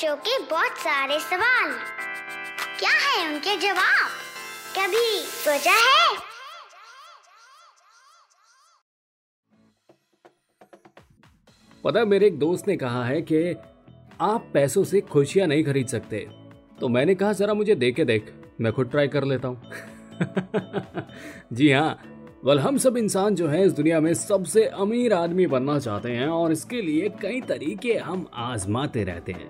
बच्चों के बहुत सारे सवाल, क्या है उनके जवाब, कभी सोचा है? पता है, मेरे एक दोस्त ने कहा है कि आप पैसों से खुशियां नहीं खरीद सकते, तो मैंने कहा जरा मुझे दे के देख, मैं खुद ट्राई कर लेता हूँ। जी हाँ, वल हम सब इंसान जो है इस दुनिया में सबसे अमीर आदमी बनना चाहते हैं और इसके लिए कई तरीके हम आजमाते रहते हैं।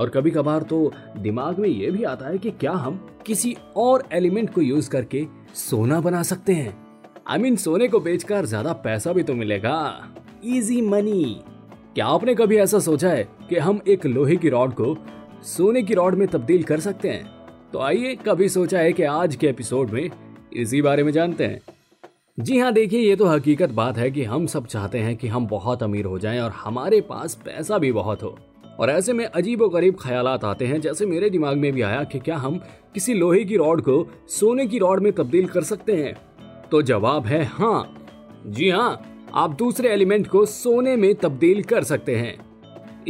और कभी कभार तो दिमाग में ये भी आता है कि क्या हम किसी और एलिमेंट को यूज करके सोना बना सकते हैं। I mean, सोने को बेचकर ज्यादा पैसा भी तो मिलेगा, इजी मनी। क्या आपने कभी ऐसा सोचा है कि हम एक लोहे की रॉड को सोने की रॉड में तब्दील कर सकते हैं? तो आइए, कभी सोचा है कि आज के एपिसोड में इसी बारे में जानते हैं। जी हाँ, देखिए, ये तो हकीकत बात है कि हम सब चाहते हैं कि हम बहुत अमीर हो जाएं और हमारे पास पैसा भी बहुत हो, और ऐसे में अजीबोगरीब ख्यालात आते हैं, जैसे मेरे दिमाग में भी आया कि क्या हम किसी लोहे की रॉड को सोने की रॉड में तब्दील कर सकते हैं। तो जवाब है हाँ। जी हाँ, आप दूसरे एलिमेंट को सोने में तब्दील कर सकते हैं।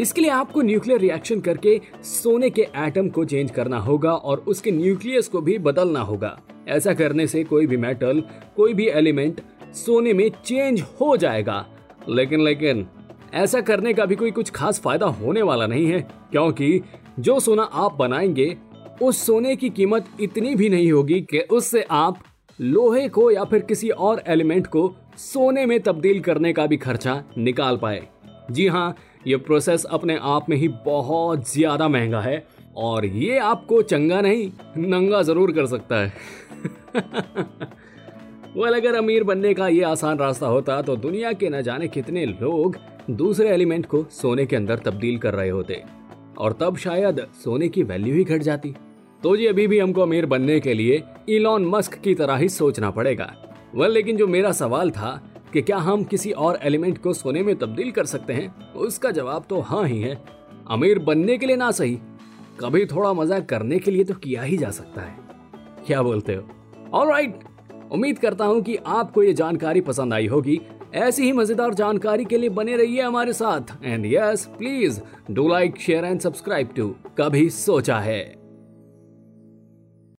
इसके लिए आपको न्यूक्लियर रिएक्शन करके सोने के एटम को चेंज करना होगा और उसके न्यूक्लियस को भी बदलना होगा। ऐसा करने से कोई भी मेटल, कोई भी एलिमेंट सोने में चेंज हो जाएगा। लेकिन ऐसा करने का भी कोई कुछ खास फायदा होने वाला नहीं है, क्योंकि जो सोना आप बनाएंगे उस सोने की कीमत इतनी भी नहीं होगी कि उससे आप लोहे को या फिर किसी और एलिमेंट को सोने में तब्दील करने का भी खर्चा निकाल पाए। जी हाँ, ये प्रोसेस अपने आप में ही बहुत ज्यादा महंगा है और ये आपको चंगा नहीं, नंगा जरूर कर सकता है। वाल अगर अमीर बनने का ये आसान रास्ता होता तो दुनिया के न जाने कितने लोग दूसरे एलिमेंट को सोने के अंदर तब्दील कर रहे होते और तब शायद सोने की वैल्यू ही घट जाती। तो जी, अभी भी हमको अमीर बनने के लिए इलॉन मस्क की तरह ही सोचना पड़ेगा। वाल लेकिन जो मेरा सवाल था कि क्या हम किसी और एलिमेंट को सोने में तब्दील कर सकते हैं, उसका जवाब तो हाँ ही है। अमीर बनने के लिए ना सही, कभी थोड़ा मजा करने के लिए तो किया ही जा सकता है। क्या बोलते हो? ऑलराइट, उम्मीद करता हूँ कि आपको ये जानकारी पसंद आई होगी। ऐसी ही मजेदार जानकारी के लिए बने रहिए हमारे साथ। And yes, please do like, share and subscribe to कभी सोचा है।